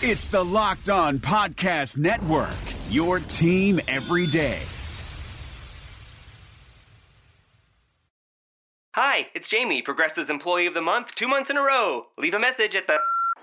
It's the Locked On Podcast Network, your team every day. Hi, it's Jamie, Progressive's Employee of the Month, 2 months in a row. Leave a message at the...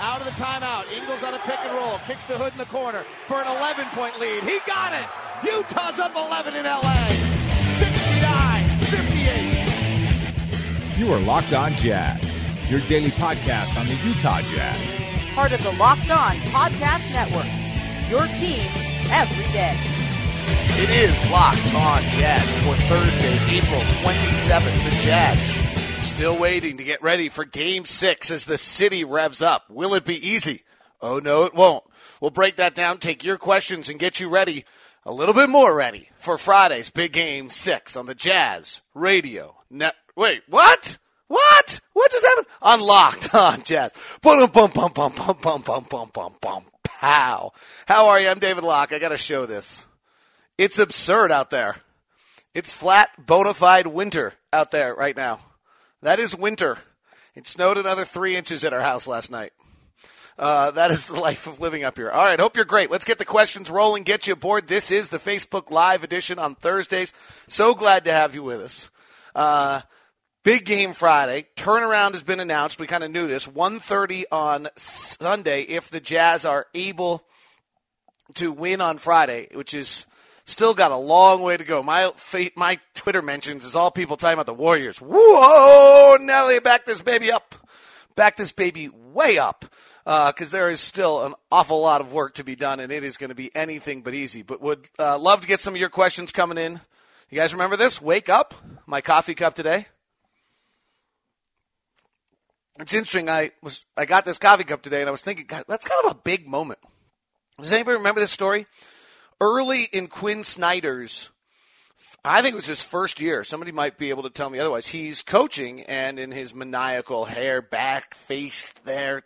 Out of the timeout. Ingles on a pick and roll. Kicks to Hood in the corner for an 11-point lead. He got it! Utah's up 11 in LA. 69-58. You are Locked On Jazz, your daily podcast on the Utah Jazz. Part of the Locked On Podcast Network. Your team every day. It is Locked On Jazz for Thursday, April 27th. The Jazz still waiting to get ready for Game 6 as the city revs up. Will it be easy? Oh, no, it won't. We'll break that down, take your questions, and get you ready, a little bit more ready, for Friday's big Game 6 on the Jazz Radio Network. Wait, what? What? What just happened? On Locked On Jazz. Pow. How are you? I'm David Locke. I got to show this. It's absurd out there. It's flat, bona fide winter out there right now. That is winter. It snowed another 3 inches at our house last night. That is the life of living up here. All right, hope you're great. Let's get the questions rolling, get you aboard. This is the Facebook Live edition on Thursdays. So glad to have you with us. Big game Friday. Turnaround has been announced. We kind of knew this. 1:30 on Sunday if the Jazz are able to win on Friday, which is... still got a long way to go. My Twitter mentions is all people talking about the Warriors. Whoa, Nelly, back this baby up. Back this baby way up. Because there is still an awful lot of work to be done, and it is going to be anything but easy. But would love to get some of your questions coming in. You guys remember this? Wake up, my coffee cup today. It's interesting. I got this coffee cup today, and I was thinking, God, that's kind of a big moment. Does anybody remember this story? Early in Quinn Snyder's, I think it was his first year. Somebody might be able to tell me otherwise. He's coaching, and in his maniacal hair, back, face, there,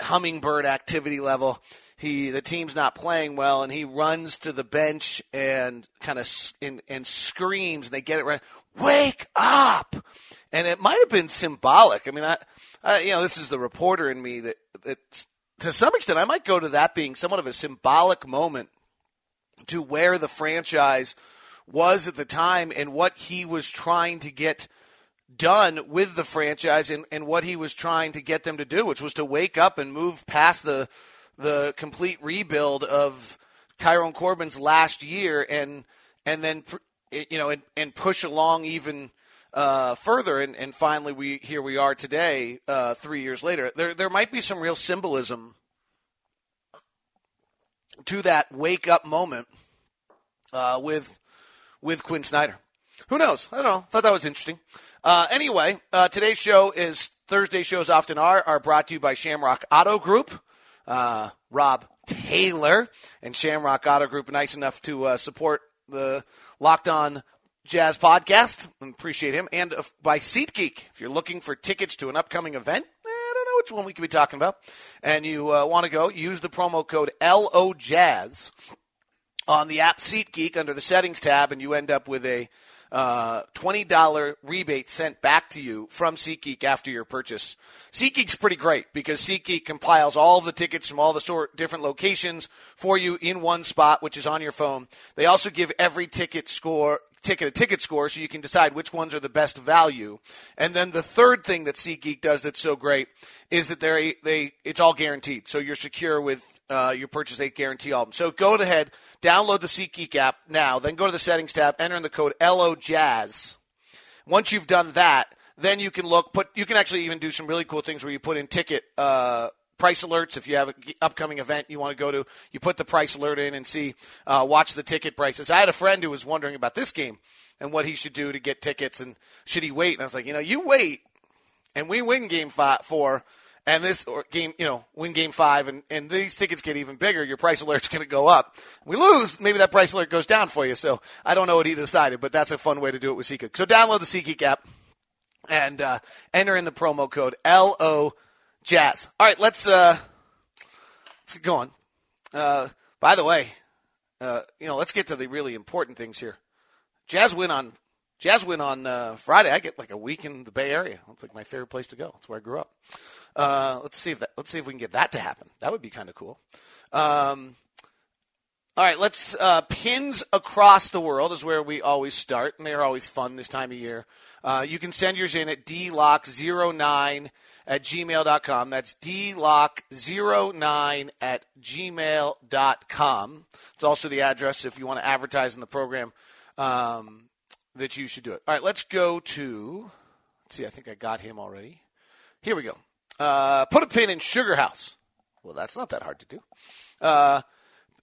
hummingbird activity level, the team's not playing well, and he runs to the bench and kind of and screams, and they get it right. Wake up! And it might have been symbolic. I mean, this is the reporter in me that to some extent, I might go to that being somewhat of a symbolic moment to where the franchise was at the time and what he was trying to get done with the franchise and what he was trying to get them to do, which was to wake up and move past the complete rebuild of Tyrone Corbin's last year and then push along even further, and finally here we are today, 3 years later. There might be some real symbolism to that wake up moment with Quinn Snyder. Who knows? I don't know. Thought that was interesting. Anyway, today's show is Thursday shows often are brought to you by Shamrock Auto Group. Rob Taylor and Shamrock Auto Group are nice enough to support the Locked On Jazz podcast, appreciate him, and by SeatGeek. If you're looking for tickets to an upcoming event, I don't know which one we could be talking about, and you want to go, use the promo code LOJAZZ on the app SeatGeek under the settings tab, and you end up with a $20 rebate sent back to you from SeatGeek after your purchase. SeatGeek's pretty great because SeatGeek compiles all of the tickets from all the different locations for you in one spot, which is on your phone. They also give every ticket score so you can decide which ones are the best value. And then the third thing that SeatGeek does that's so great is that it's all guaranteed. So you're secure with your purchase. They guarantee all of them. So go ahead, download the SeatGeek app now, then go to the settings tab, enter in the code LOJAZZ. Once you've done that, then you can you can actually even do some really cool things where you put in ticket price alerts. If you have an upcoming event you want to go to, you put the price alert in and see, watch the ticket prices. I had a friend who was wondering about this game and what he should do to get tickets and should he wait. And I was like, you wait and we win game 4 and this game, you know, win game five, and these tickets get even bigger, your price alert's going to go up. We lose, maybe that price alert goes down for you. So I don't know what he decided, but that's a fun way to do it with SeatGeek. So download the SeatGeek app and enter in the promo code LOJazz. All right, let's get going. By the way, let's get to the really important things here. Jazz win on Friday. I get like a week in the Bay Area. It's like my favorite place to go. That's where I grew up. Let's see if we can get that to happen. That would be kind of cool. All right, let's pins across the world is where we always start, and they're always fun this time of year. You can send yours in at dlock09@gmail.com. That's dlock09@gmail.com. It's also the address if you want to advertise in the program. That you should do it. All right, let's go to, let's see, I think I got him already. Here we go. Put a pin in Sugar House. Well, that's not that hard to do.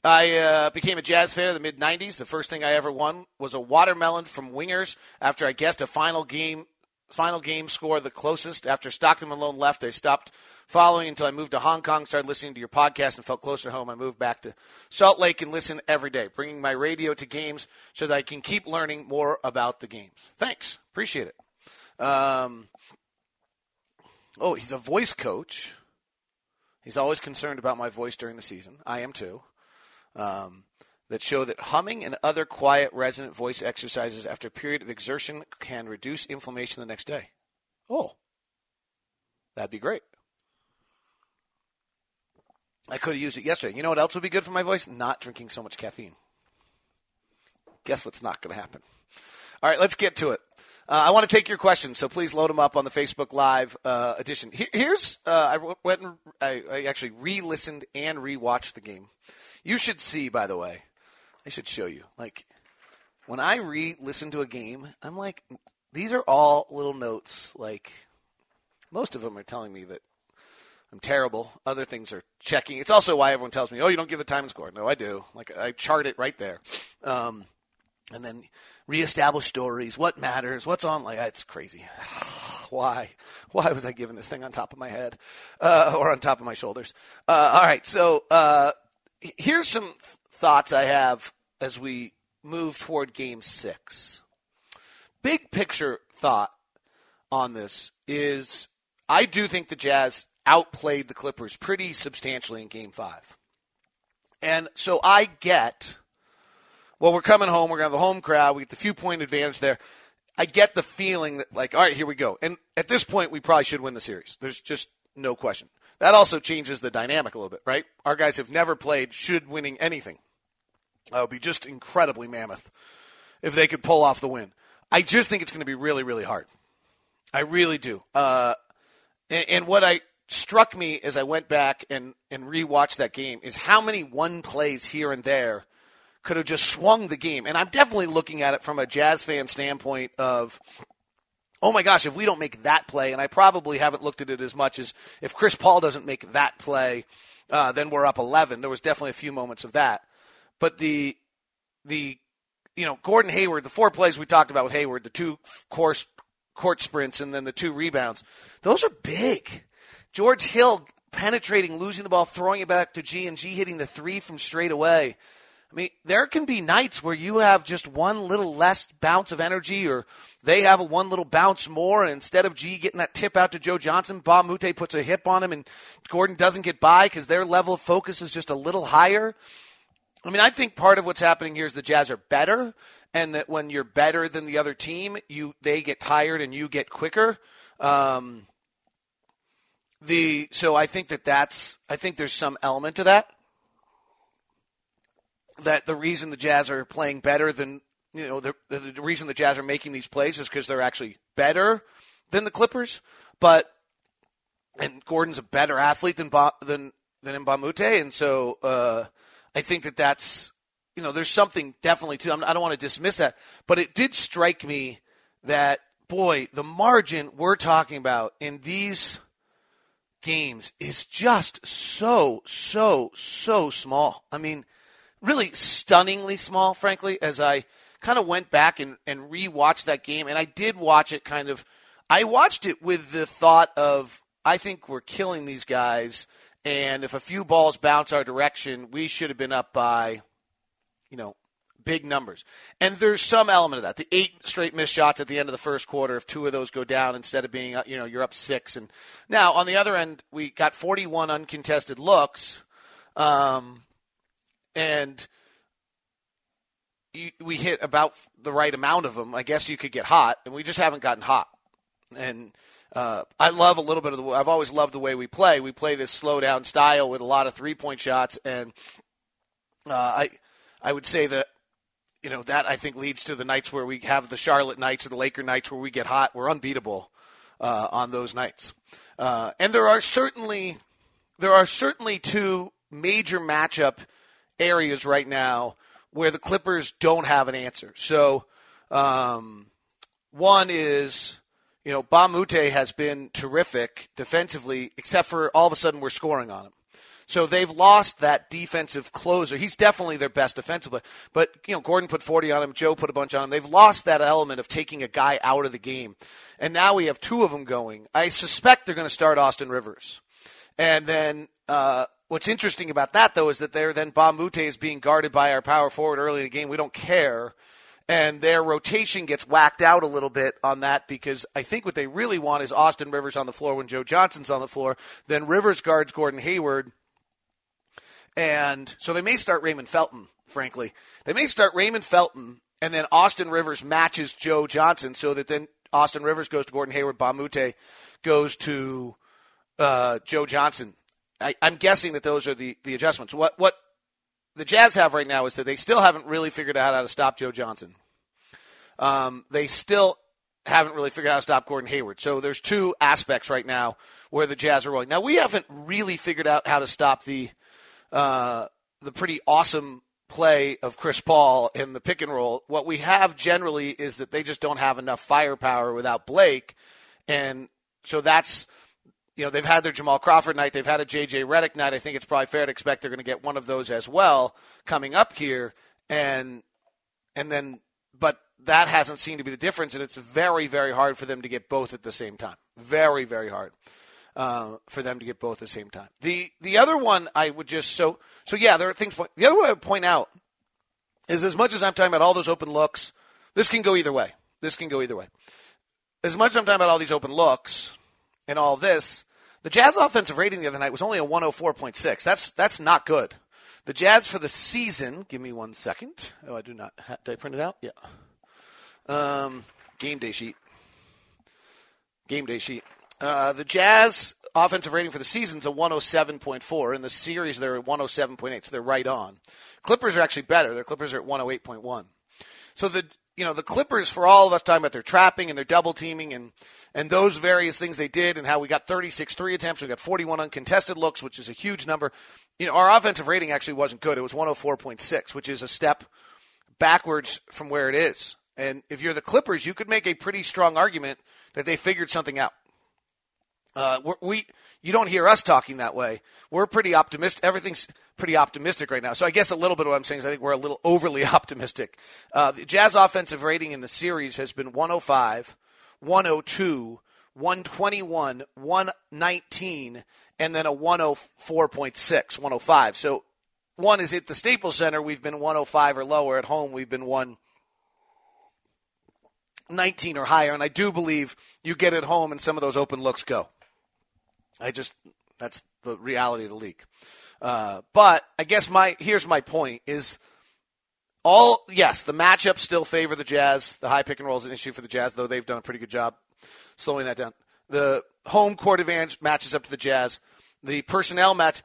I became a Jazz fan in the mid-'90s. The first thing I ever won was a watermelon from Wingers after I guessed a final game score the closest. After Stockton Malone left, I stopped following until I moved to Hong Kong, started listening to your podcast, and felt closer to home. I moved back to Salt Lake and listen every day, bringing my radio to games so that I can keep learning more about the games. Thanks. Appreciate it. He's a voice coach. He's always concerned about my voice during the season. I am too. That show that humming and other quiet resonant voice exercises after a period of exertion can reduce inflammation the next day. Oh, that'd be great. I could have used it yesterday. You know what else would be good for my voice? Not drinking so much caffeine. Guess what's not going to happen? All right, let's get to it. I want to take your questions, so please load them up on the Facebook Live edition. I actually re-listened and re-watched the game. You should see, by the way. I should show you. Like, when I re-listen to a game, I'm like, these are all little notes. Like, most of them are telling me that I'm terrible. Other things are checking. It's also why everyone tells me, oh, you don't give the time and score. No, I do. Like, I chart it right there. And then reestablish stories, what matters, what's on. Like, it's crazy. Why? Why was I giving this thing on top of my head or on top of my shoulders? All right, so here's some thoughts I have as we move toward Game 6. Big picture thought on this is I do think the Jazz outplayed the Clippers pretty substantially in Game 5. And so I get, well, we're coming home, we're going to have a home crowd, we get the few-point advantage there. I get the feeling that, like, all right, here we go. And at this point, we probably should win the series. There's just no question. That also changes the dynamic a little bit, right? Our guys have never played should winning anything. That would be just incredibly mammoth if they could pull off the win. I just think it's going to be really, really hard. I really do. And what I struck me as I went back and rewatched that game is how many one plays here and there could have just swung the game. And I'm definitely looking at it from a Jazz fan standpoint of, oh my gosh, if we don't make that play, and I probably haven't looked at it as much as if Chris Paul doesn't make that play, then we're up 11. There was definitely a few moments of that. But the Gordon Hayward, the four plays we talked about with Hayward, the two court sprints and then the two rebounds, those are big. George Hill penetrating, losing the ball, throwing it back to G, and G hitting the three from straight away. I mean, there can be nights where you have just one little less bounce of energy, or they have a one little bounce more, and instead of G getting that tip out to Joe Johnson, Mbah a Moute puts a hip on him, and Gordon doesn't get by because their level of focus is just a little higher. I mean, I think part of what's happening here is the Jazz are better, and that when you're better than the other team, they get tired and you get quicker. So I think I think there's some element to that. That the reason the Jazz are playing better than, the reason the Jazz are making these plays is because they're actually better than the Clippers. And Gordon's a better athlete than Mbah a Moute, and so I think that's there's something definitely to. I don't want to dismiss that, but it did strike me that the margin we're talking about in these games is just so small. I mean, really stunningly small, frankly, as I kind of went back and rewatched that game. And I watched it with the thought of, I think we're killing these guys. And if a few balls bounce our direction, we should have been up by, you know, big numbers. And there's some element of that. The 8 straight missed shots at the end of the first quarter, if 2 of those go down instead of being, you know, you're up 6. And now, on the other end, we got 41 uncontested looks. And we hit about the right amount of them. I guess you could get hot, and we just haven't gotten hot. And I love a little bit of the – I've always loved the way we play. We play this slow-down style with a lot of three-point shots, and I would say that, you know, that I think leads to the nights where we have the Charlotte nights or the Laker nights where we get hot. We're unbeatable on those nights. And there are certainly 2 major matchup areas right now where the Clippers don't have an answer. So one is, you know, Mbah a Moute has been terrific defensively, except for all of a sudden we're scoring on him. So they've lost that defensive closer. He's definitely their best defensive player. But, you know, Gordon put 40 on him. Joe put a bunch on him. They've lost that element of taking a guy out of the game. And now we have 2 of them going. I suspect they're going to start Austin Rivers. And then what's interesting about that, though, is that they're then Mbah a Moute is being guarded by our power forward early in the game. We don't care. And their rotation gets whacked out a little bit on that because I think what they really want is Austin Rivers on the floor when Joe Johnson's on the floor. Then Rivers guards Gordon Hayward. And so they may start Raymond Felton, frankly. They may start Raymond Felton, and then Austin Rivers matches Joe Johnson so that then Austin Rivers goes to Gordon Hayward, Mbah a Moute goes to Joe Johnson. I'm guessing that those are the adjustments. What the Jazz have right now is that they still haven't really figured out how to stop Joe Johnson. They still haven't really figured out how to stop Gordon Hayward. So there's 2 aspects right now where the Jazz are rolling. Now, we haven't really figured out how to stop the pretty awesome play of Chris Paul in the pick and roll. What we have generally is that they just don't have enough firepower without Blake. And so that's, you know, they've had their Jamal Crawford night. They've had a J.J. Redick night. I think it's probably fair to expect they're going to get one of those as well coming up here. And then, but that hasn't seemed to be the difference. And it's very, very hard for them to get both at the same time. Very, very hard. For them to get both at the same time. The other one I would just so yeah, there are things. The other one I would point out is as much as I'm talking about all those open looks, this can go either way. As much as I'm talking about all these open looks and all this, the Jazz offensive rating the other night was only a 104.6. That's not good. The Jazz for the season. Give me 1 second. Oh, I do not. Did I print it out? Yeah. Game day sheet. The Jazz offensive rating for the season is a 107.4. In the series, they're at 107.8, so they're right on. Clippers are actually better. Their Clippers are at 108.1. So the Clippers, for all of us talking about their trapping and their double teaming and those various things they did and how we got 36 three attempts, we got 41 uncontested looks, which is a huge number. You know, our offensive rating actually wasn't good. It was 104.6, which is a step backwards from where it is. And if you're the Clippers, you could make a pretty strong argument that they figured something out. You don't hear us talking that way. We're pretty optimistic. Everything's pretty optimistic right now. So I guess a little bit of what I'm saying is I think we're a little overly optimistic. The Jazz offensive rating in the series has been 105, 102, 121, 119, and then a 104.6, 105. So one is at the Staples Center, we've been 105 or lower. At home, we've been 119 or higher. And I do believe you get at home and some of those open looks go. That's the reality of the league. But I guess here's my point is yes, the matchups still favor the Jazz. The high pick and roll is an issue for the Jazz, though they've done a pretty good job slowing that down. The home court advantage matches up to the Jazz. The personnel match,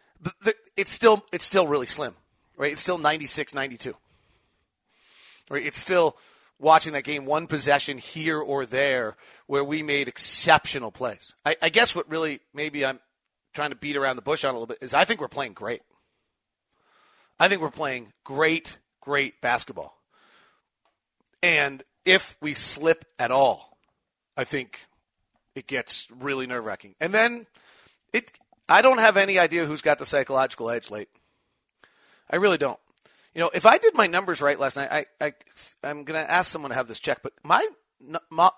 it's still really slim, right? It's still 96-92, right? It's still watching that game, one possession here or there where we made exceptional plays. I guess what really maybe I'm trying to beat around the bush on a little bit is I think we're playing great. I think we're playing great, great basketball. And if we slip at all, I think it gets really nerve-wracking. And then I don't have any idea who's got the psychological edge late. I really don't. You know, if I did my numbers right last night, I'm going to ask someone to have this checked, but my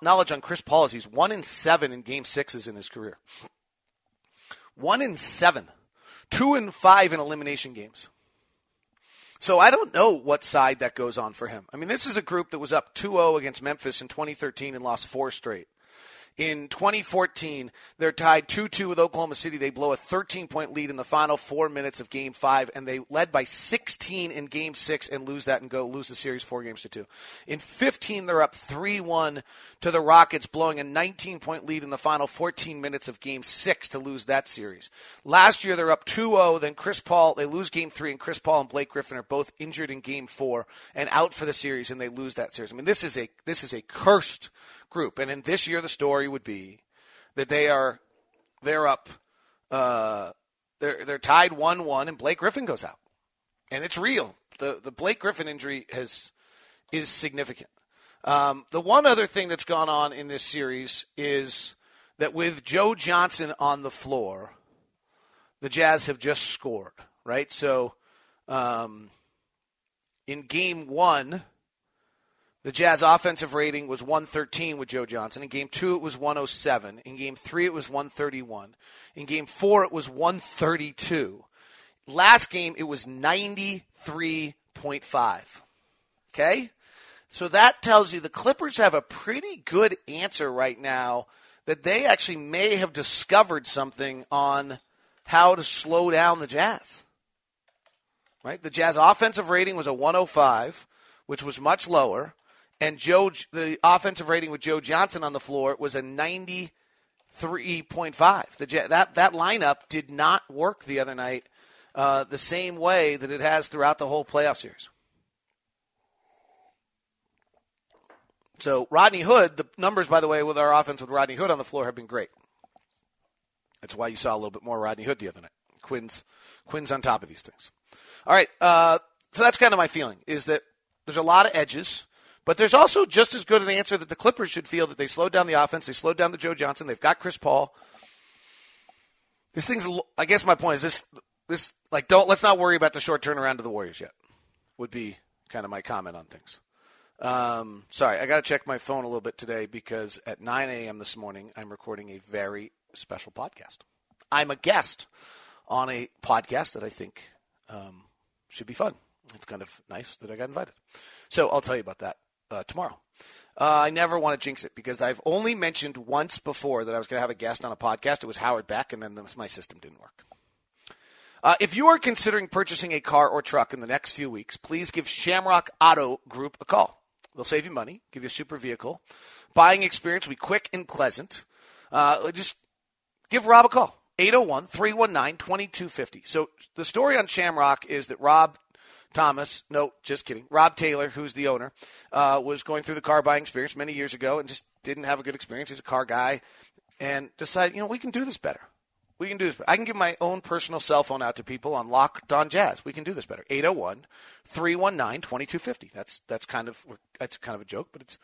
knowledge on Chris Paul is he's 1-7 in game 6s in his career. 1-7, 2-5 in elimination games. So I don't know what side that goes on for him. I mean, this is a group that was up 2-0 against Memphis in 2013 and lost four straight. In 2014, they're tied 2-2 with Oklahoma City. They blow a 13-point lead in the final 4 minutes of Game 5, and they led by 16 in Game 6 and lose that and go lose the series 4-2. In 15, they're up 3-1 to the Rockets, blowing a 19-point lead in the final 14 minutes of Game 6 to lose that series. Last year, they're up 2-0. Then Chris Paul, they lose Game 3, and Chris Paul and Blake Griffin are both injured in Game 4 and out for the series, and they lose that series. I mean, this is a cursed group. And in this year, the story would be that they're tied 1-1, and Blake Griffin goes out, and it's real. The Blake Griffin injury is significant. The one other thing that's gone on in this series is that with Joe Johnson on the floor, the Jazz have just scored, right? So in Game 1. The Jazz offensive rating was 113 with Joe Johnson. In Game 2, it was 107. In Game 3, it was 131. In Game 4, it was 132. Last game, it was 93.5. Okay? So that tells you the Clippers have a pretty good answer right now that they actually may have discovered something on how to slow down the Jazz. Right? The Jazz offensive rating was a 105, which was much lower. And the offensive rating with Joe Johnson on the floor was a 93.5. That lineup did not work the other night the same way that it has throughout the whole playoff series. So Rodney Hood, the numbers, by the way, with our offense with Rodney Hood on the floor have been great. That's why you saw a little bit more Rodney Hood the other night. Quinn's on top of these things. All right, so that's kind of my feeling, is that there's a lot of edges. But there's also just as good an answer that the Clippers should feel that they slowed down the offense, they slowed down the Joe Johnson, they've got Chris Paul. This thing's, I guess my point is this like let's not worry about the short turnaround to the Warriors yet, would be kind of my comment on things. Sorry, I got to check my phone a little bit today because at 9 a.m. this morning I'm recording a very special podcast. I'm a guest on a podcast that I think should be fun. It's kind of nice that I got invited. So I'll tell you about that. Tomorrow. I never want to jinx it because I've only mentioned once before that I was going to have a guest on a podcast. It was Howard Beck, and then my system didn't work. If you are considering purchasing a car or truck in the next few weeks, please give Shamrock Auto Group a call. They'll save you money, give you a super vehicle. Buying experience will be quick and pleasant. Just give Rob a call, 801-319-2250. So the story on Shamrock is that Rob Taylor, who's the owner, was going through the car buying experience many years ago and just didn't have a good experience. He's a car guy and decided, we can do this better. We can do this better. I can give my own personal cell phone out to people on Locked On Jazz. We can do this better. 801-319-2250. That's kind of a joke, but it's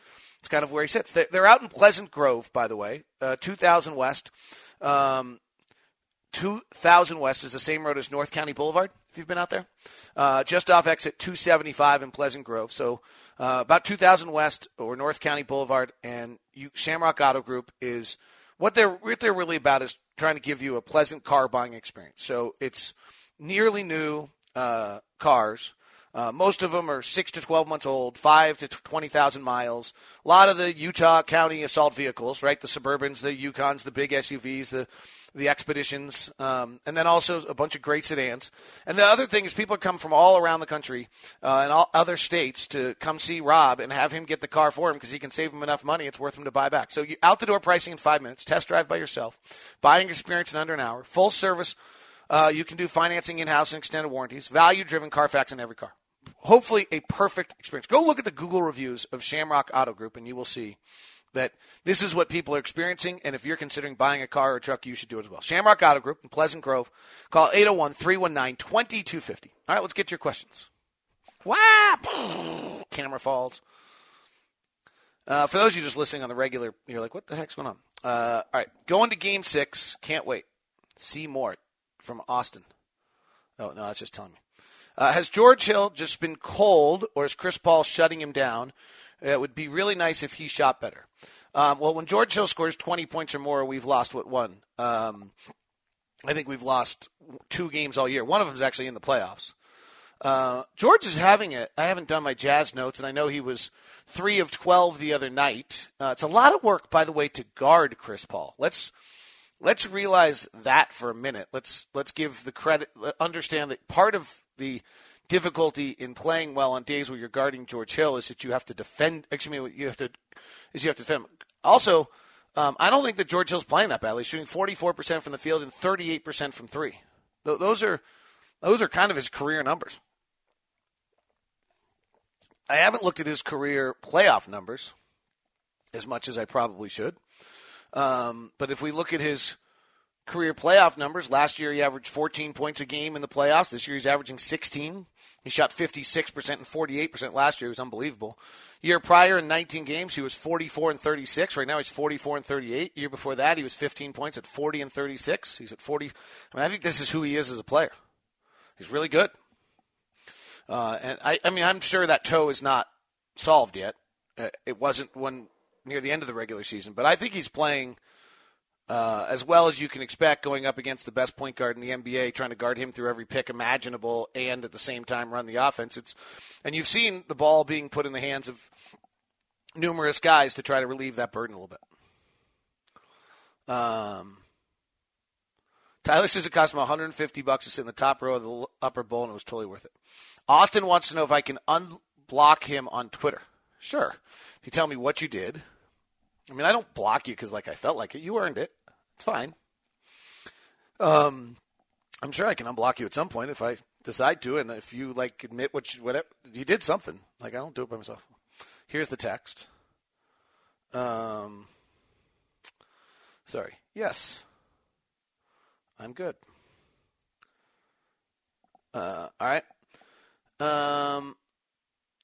kind of where he sits. They're out in Pleasant Grove, by the way, 2000 West. 2000 West is the same road as North County Boulevard, if you've been out there, just off exit 275 in Pleasant Grove. So about 2000 West or North County Boulevard, and Shamrock Auto Group is what they're really about is trying to give you a pleasant car buying experience. So it's nearly new cars. Most of them are 6 to 12 months old, 5 to 20,000 miles. A lot of the Utah County assault vehicles, right? The Suburbans, the Yukons, the big SUVs, the Expeditions, and then also a bunch of great sedans. And the other thing is people come from all around the country and all other states to come see Rob and have him get the car for him because he can save him enough money. It's worth him to buy back. So out-the-door pricing in 5 minutes, test drive by yourself, buying experience in under an hour, full service. You can do financing in-house and extended warranties, value-driven Carfax in every car. Hopefully a perfect experience. Go look at the Google reviews of Shamrock Auto Group, and you will see that this is what people are experiencing, and if you're considering buying a car or a truck, you should do it as well. Shamrock Auto Group in Pleasant Grove. Call 801-319-2250. All right, let's get your questions. Wow! Camera falls. For those of you just listening on the regular, you're like, what the heck's going on? All right, going to Game 6. Can't wait. See more from Austin. Oh, no, that's just telling me. Has George Hill just been cold, or is Chris Paul shutting him down? It would be really nice if he shot better. Well, when George Hill scores 20 points or more, we've lost, what, one? I think we've lost two games all year. One of them is actually in the playoffs. George is having it. I haven't done my Jazz notes, and I know he was 3 of 12 the other night. It's a lot of work, by the way, to guard Chris Paul. Let's realize that for a minute. Let's give the credit, understand that part of the difficulty in playing well on days where you're guarding George Hill is that you have to defend. You have to defend. Also, I don't think that George Hill's playing that badly. He's shooting 44% from the field and 38% from three. Those are kind of his career numbers. I haven't looked at his career playoff numbers as much as I probably should. But if we look at his career playoff numbers, last year he averaged 14 points a game in the playoffs. This year he's averaging 16. He shot 56% and 48% last year. It was unbelievable. Year prior in 19 games, he was 44 and 36. Right now he's 44 and 38. Year before that, he was 15 points at 40 and 36. He's at 40. I mean, I think this is who he is as a player. He's really good. And I'm sure that toe is not solved yet. It wasn't when near the end of the regular season, but I think he's playing as well as you can expect going up against the best point guard in the NBA, trying to guard him through every pick imaginable and at the same time run the offense. And you've seen the ball being put in the hands of numerous guys to try to relieve that burden a little bit. Tyler says it cost him $150 to sit in the top row of the upper bowl, and it was totally worth it. Austin wants to know if I can unblock him on Twitter. Sure. If you tell me what you did. I mean, I don't block you because I felt like it. You earned it. It's fine. I'm sure I can unblock you at some point if I decide to, and if you admit whatever you did something. I don't do it by myself. Here's the text. Sorry. Yes. I'm good. All right.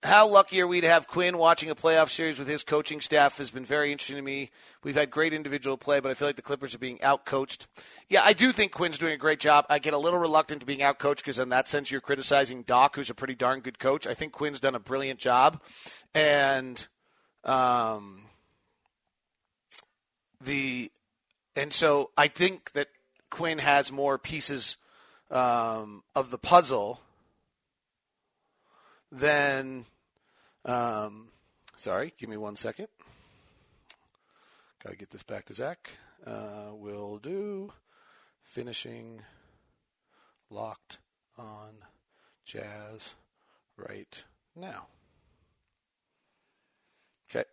How lucky are we to have Quinn watching a playoff series with his coaching staff has been very interesting to me. We've had great individual play, but I feel like the Clippers are being outcoached. Yeah, I do think Quinn's doing a great job. I get a little reluctant to being outcoached because in that sense you're criticizing Doc, who's a pretty darn good coach. I think Quinn's done a brilliant job. And so I think that Quinn has more pieces of the puzzle than sorry, give me one second. Got to get this back to Zach. We'll do finishing Locked On Jazz right now. Okay.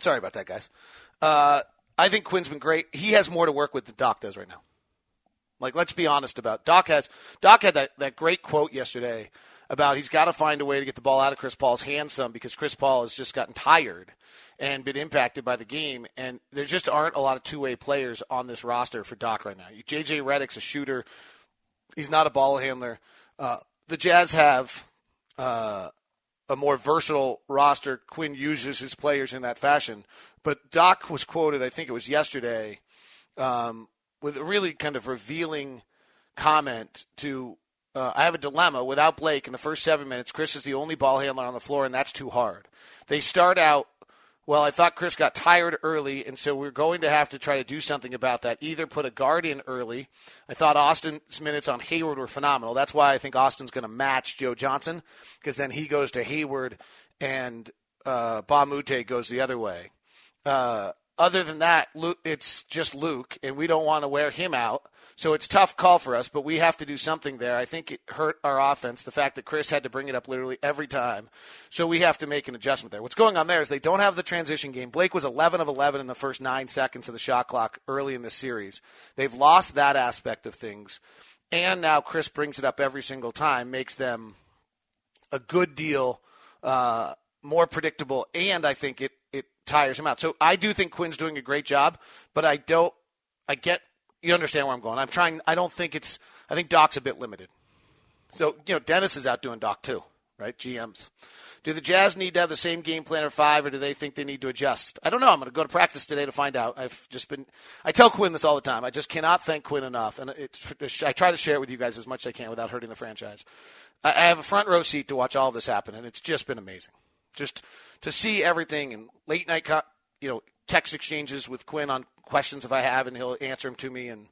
Sorry about that, guys. I think Quinn's been great. He has more to work with than Doc does right now. Let's be honest about Doc had that great quote yesterday about he's got to find a way to get the ball out of Chris Paul's hands some because Chris Paul has just gotten tired and been impacted by the game. And there just aren't a lot of two-way players on this roster for Doc right now. J.J. Redick's a shooter. He's not a ball handler. The Jazz have a more versatile roster. Quinn uses his players in that fashion. But Doc was quoted, I think it was yesterday, with a really kind of revealing comment to, I have a dilemma. Without Blake in the first 7 minutes, Chris is the only ball handler on the floor, and that's too hard. They start out, well, I thought Chris got tired early, and so we're going to have to try to do something about that. Either put a guard in early. I thought Austin's minutes on Hayward were phenomenal. That's why I think Austin's going to match Joe Johnson, because then he goes to Hayward and Mbah a Moute goes the other way. Other than that, it's just Luke, and we don't want to wear him out. So it's a tough call for us, but we have to do something there. I think it hurt our offense, the fact that Chris had to bring it up literally every time. So we have to make an adjustment there. What's going on there is they don't have the transition game. Blake was 11 of 11 in the first 9 seconds of the shot clock early in this series. They've lost that aspect of things, and now Chris brings it up every single time, makes them a good deal more predictable, and I think it tires him out. So I do think Quinn's doing a great job, but you understand where I'm going. I think Doc's a bit limited. So, Dennis is out doing Doc too, right? GMs. Do the Jazz need to have the same game plan or five, or do they think they need to adjust? I don't know. I'm going to go to practice today to find out. I tell Quinn this all the time. I just cannot thank Quinn enough. And I try to share it with you guys as much as I can without hurting the franchise. I have a front row seat to watch all of this happen, and it's just been amazing. Just to see everything and late night, text exchanges with Quinn on questions if I have, and he'll answer them to me. And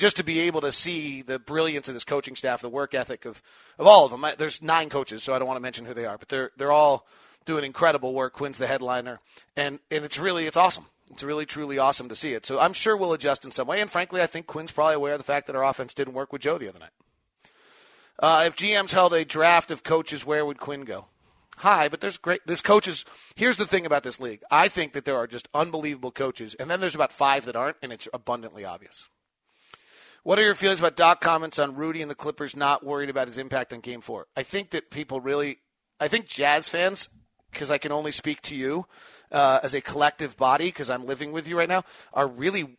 just to be able to see the brilliance of this coaching staff, the work ethic of all of them. There's 9 coaches, so I don't want to mention who they are, but they're all doing incredible work. Quinn's the headliner, and it's awesome. It's really, truly awesome to see it. So I'm sure we'll adjust in some way. And frankly, I think Quinn's probably aware of the fact that our offense didn't work with Joe the other night. If GMs held a draft of coaches, where would Quinn go? High, but there's great – this coaches – here's the thing about this league. I think that there are just unbelievable coaches, and then there's about 5 that aren't, and it's abundantly obvious. What are your feelings about Doc comments on Rudy and the Clippers not worried about his impact on Game 4? I think that people really – I think Jazz fans, because I can only speak to you as a collective body because I'm living with you right now, are really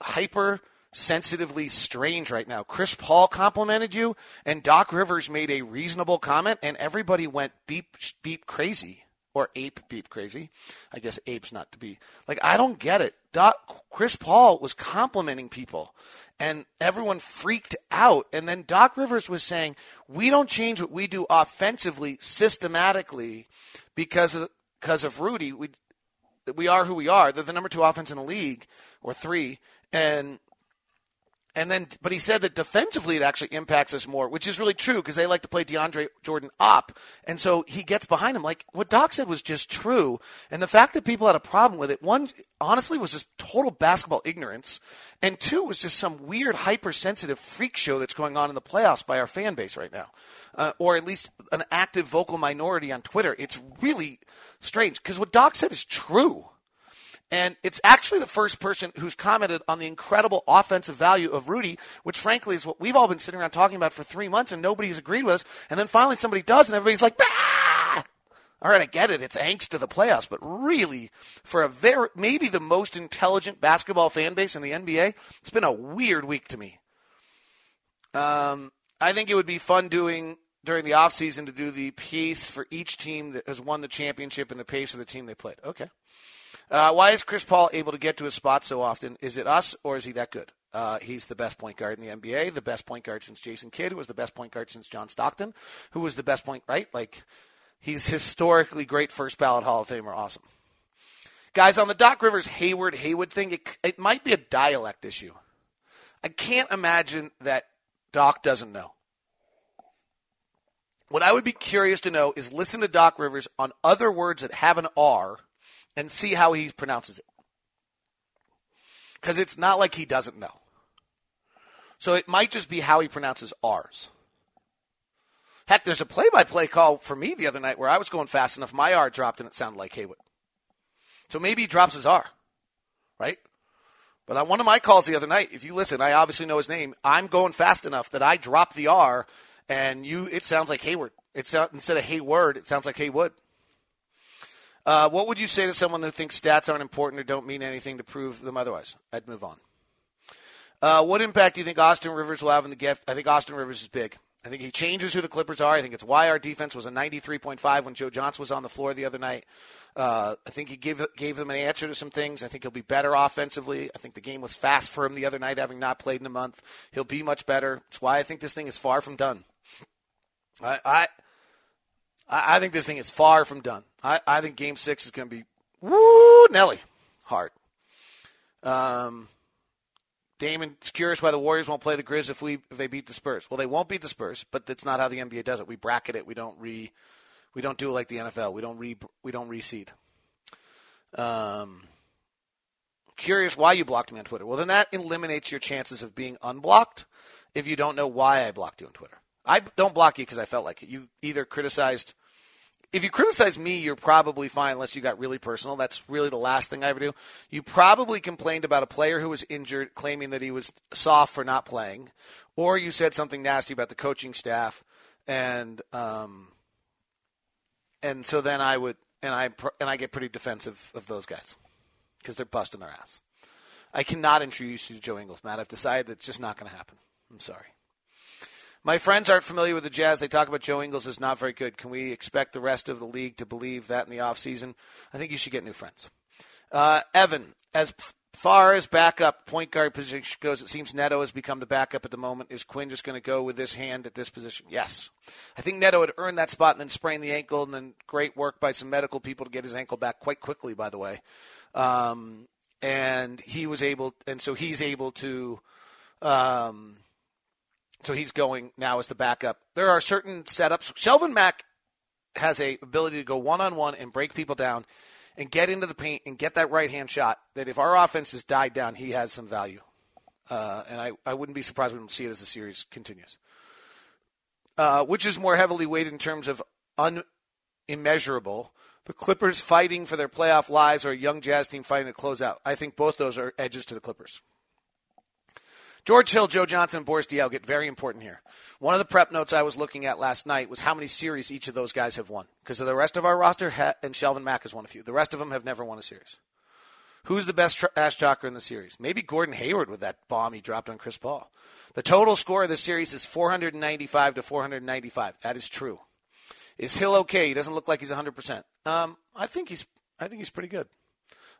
hypersensitively strange right now. Chris Paul complimented you, and Doc Rivers made a reasonable comment, and everybody went beep, beep crazy, or ape, beep crazy. I guess ape's not to be. Like, I don't get it. Chris Paul was complimenting people, and everyone freaked out. And then Doc Rivers was saying, we don't change what we do offensively systematically because of Rudy. We are who we are. They're the number 2 offense in the league, or 3, and then, but he said that defensively it actually impacts us more, which is really true because they like to play DeAndre Jordan up. And so he gets behind him. Like, what Doc said was just true. And the fact that people had a problem with it, one, honestly, was just total basketball ignorance. And 2, was just some weird hypersensitive freak show that's going on in the playoffs by our fan base right now. Or at least an active vocal minority on Twitter. It's really strange because what Doc said is true. And it's actually the first person who's commented on the incredible offensive value of Rudy, which frankly is what we've all been sitting around talking about for 3 months and nobody's agreed with us. And then finally somebody does and everybody's like, bah! All right, I get it. It's angst to the playoffs. But really, for maybe the most intelligent basketball fan base in the NBA, it's been a weird week to me. I think it would be fun doing during the offseason to do the piece for each team that has won the championship and the pace of the team they played. Okay. Why is Chris Paul able to get to his spot so often? Is it us, or is he that good? He's the best point guard in the NBA, the best point guard since Jason Kidd, who was the best point guard since John Stockton, who was the best point, right? Like, he's historically great first ballot Hall of Famer. Awesome. Guys, on the Doc Rivers Hayward thing, it might be a dialect issue. I can't imagine that Doc doesn't know. What I would be curious to know is listen to Doc Rivers on other words that have an R and see how he pronounces it. Because it's not like he doesn't know. So it might just be how he pronounces R's. Heck, there's a play-by-play call for me the other night where I was going fast enough, my R dropped and it sounded like Hayward. So maybe he drops his R, right? But on one of my calls the other night, if you listen, I obviously know his name. I'm going fast enough that I drop the R and it sounds like Hayward. Instead of Hayward, it sounds like Haywood. What would you say to someone who thinks stats aren't important or don't mean anything to prove them otherwise? I'd move on. What impact do you think Austin Rivers will have in the gift? I think Austin Rivers is big. I think he changes who the Clippers are. I think it's why our defense was a 93.5 when Joe Johnson was on the floor the other night. I think he gave them an answer to some things. I think he'll be better offensively. I think the game was fast for him the other night, having not played in a month. He'll be much better. That's why I think this thing is far from done. I think this thing is far from done. I think Game 6 is going to be, hard. Damon's curious why the Warriors won't play the Grizz if they beat the Spurs. Well, they won't beat the Spurs, but that's not how the NBA does it. We bracket it. We don't do it like the NFL. We don't reseed. Curious why you blocked me on Twitter. Well, then that eliminates your chances of being unblocked if you don't know why I blocked you on Twitter. I don't block you because I felt like it. You either criticized. If you criticize me, you're probably fine unless you got really personal. That's really the last thing I ever do. You probably complained about a player who was injured, claiming that he was soft for not playing, or you said something nasty about the coaching staff, and so then I would and I get pretty defensive of those guys because they're busting their ass. I cannot introduce you to Joe Ingles, Matt. I've decided that's just not going to happen. I'm sorry. My friends aren't familiar with the Jazz. They talk about Joe Ingles is not very good. Can we expect the rest of the league to believe that in the offseason? I think you should get new friends. Evan, as far as backup point guard position goes, it seems Neto has become the backup at the moment. Is Quinn just going to go with this hand at this position? Yes. I think Neto had earned that spot and then sprained the ankle, and then great work by some medical people to get his ankle back quite quickly, by the way. and he was able, and so he's able to, so he's going now as the backup. There are certain setups. Shelvin Mack has a ability to go one-on-one and break people down and get into the paint and get that right-hand shot that if our offense has died down, he has some value. And I wouldn't be surprised when we don't see it as the series continues. Which is more heavily weighted in terms of immeasurable? The Clippers fighting for their playoff lives or a young Jazz team fighting to close out? I think both those are edges to the Clippers. George Hill, Joe Johnson, and Boris Diaw get very important here. One of the prep notes I was looking at last night was how many series each of those guys have won. Because the rest of our roster, and Shelvin Mack has won a few. The rest of them have never won a series. Who's the best trash talker in the series? Maybe Gordon Hayward with that bomb he dropped on Chris Paul. The total score of the series is 495 to 495. That is true. Is Hill okay? He doesn't look like he's 100%. I think he's pretty good.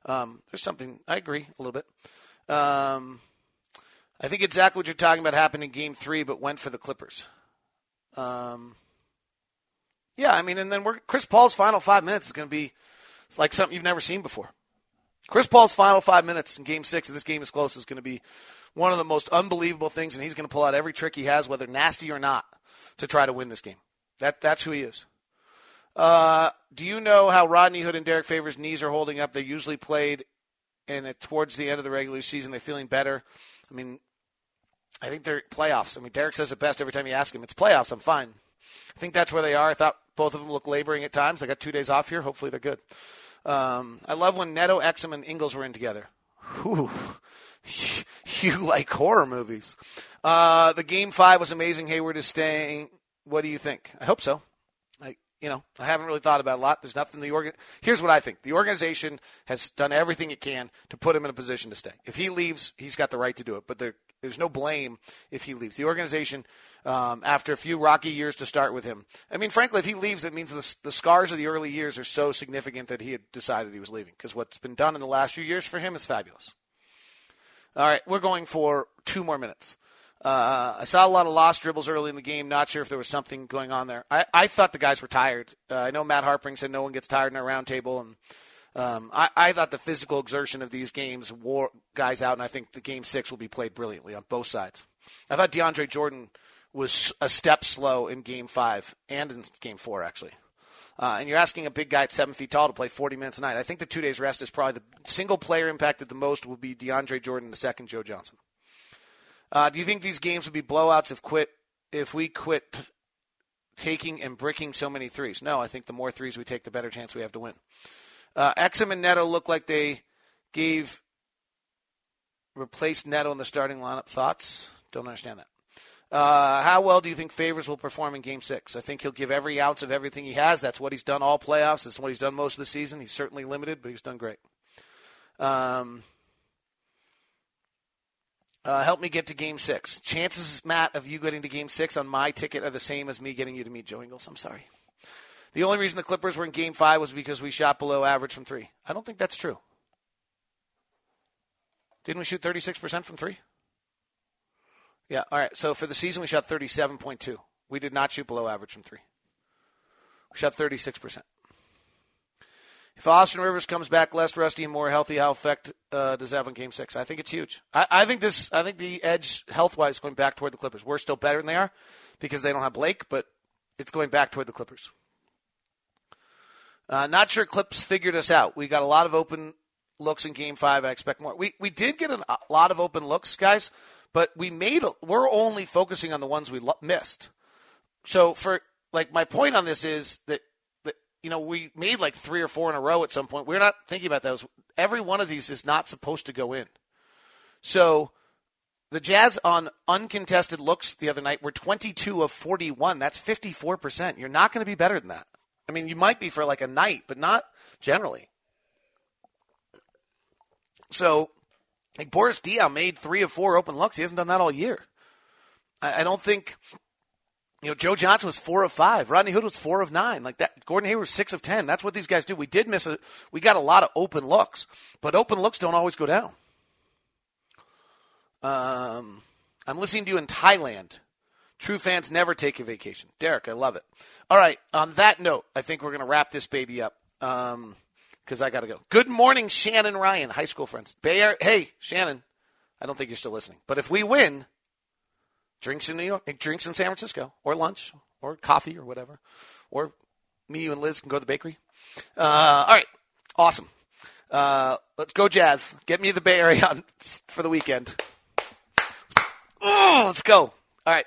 There's something I agree a little bit. I think exactly what you're talking about happened in Game 3, but went for the Clippers. Yeah, I mean, and then Chris Paul's final 5 minutes is going to be like something you've never seen before. Chris Paul's final 5 minutes in Game 6, and this game is close, is going to be one of the most unbelievable things, and he's going to pull out every trick he has, whether nasty or not, to try to win this game. That's who he is. Do you know how Rodney Hood and Derek Favors' knees are holding up? They usually played, and towards the end of the regular season, they're feeling better. I mean, I think they're playoffs. I mean, Derek says it best every time you ask him. It's playoffs. I'm fine. I think that's where they are. I thought both of them looked laboring at times. I got 2 days off here. Hopefully they're good. I love when Neto, Exum, and Ingles were in together. Whew. You like horror movies. The Game 5 was amazing. Hayward is staying. What do you think? I hope so. I haven't really thought about it a lot. There's nothing Here's what I think. The organization has done everything it can to put him in a position to stay. If he leaves, he's got the right to do it. But there's no blame if he leaves. The organization, after a few rocky years to start with him, I mean, frankly, if he leaves, it means the scars of the early years are so significant that he had decided he was leaving, because what's been done in the last few years for him is fabulous. All right, we're going for 2 more minutes. I saw a lot of lost dribbles early in the game. Not sure if there was something going on there. I thought the guys were tired. I know Matt Harpering said no one gets tired in our round table. And, I thought the physical exertion of these games wore guys out, and I think the Game 6 will be played brilliantly on both sides. I thought DeAndre Jordan was a step slow in Game 5 and in Game 4, actually. And you're asking a big guy at 7 feet tall to play 40 minutes a night. I think the 2 days rest is probably the single player impacted the most will be DeAndre Jordan, the second Joe Johnson. Do you think these games would be blowouts if we quit taking and bricking so many threes? No, I think the more threes we take, the better chance we have to win. Exum and Neto look like they replaced Neto in the starting lineup. Thoughts? Don't understand that. How well do you think Favors will perform in Game 6? I think he'll give every ounce of everything he has. That's what he's done all playoffs. That's what he's done most of the season. He's certainly limited, but he's done great. Help me get to Game 6. Chances, Matt, of you getting to Game 6 on my ticket are the same as me getting you to meet Joe Ingles. I'm sorry. The only reason the Clippers were in Game 5 was because we shot below average from 3. I don't think that's true. Didn't we shoot 36% from 3? Yeah, all right. So for the season, we shot 37.2. We did not shoot below average from 3. We shot 36%. If Austin Rivers comes back less rusty and more healthy, how effect does that have on Game 6? I think it's huge. I think the edge health-wise is going back toward the Clippers. We're still better than they are because they don't have Blake, but it's going back toward the Clippers. Not sure Clips figured us out. We got a lot of open looks in Game 5. I expect more. We did get a lot of open looks, guys, but we're only focusing on the ones we missed. So my point on this is that we made 3 or 4 in a row at some point. We're not thinking about those. Every one of these is not supposed to go in. So the Jazz on uncontested looks the other night were 22 of 41. That's 54%. You're not going to be better than that. I mean, you might be for a night, but not generally. So Boris Diaw made 3 of 4 open looks. He hasn't done that all year. I don't think... Joe Johnson was 4 of 5. Rodney Hood was 4 of 9. Gordon Hayward was 6 of 10. That's what these guys do. We did miss we got a lot of open looks, but open looks don't always go down. I'm listening to you in Thailand. True fans never take a vacation. Derek, I love it. All right. On that note, I think we're going to wrap this baby up. because I got to go. Good morning, Shannon Ryan, high school friends. Bay Area. Hey, Shannon, I don't think you're still listening. But if we win, drinks in New York, drinks in San Francisco, or lunch, or coffee, or whatever. Or me, you, and Liz can go to the bakery. All right. Awesome. Let's go, Jazz. Get me the Bay Area on for the weekend. Oh, let's go. All right.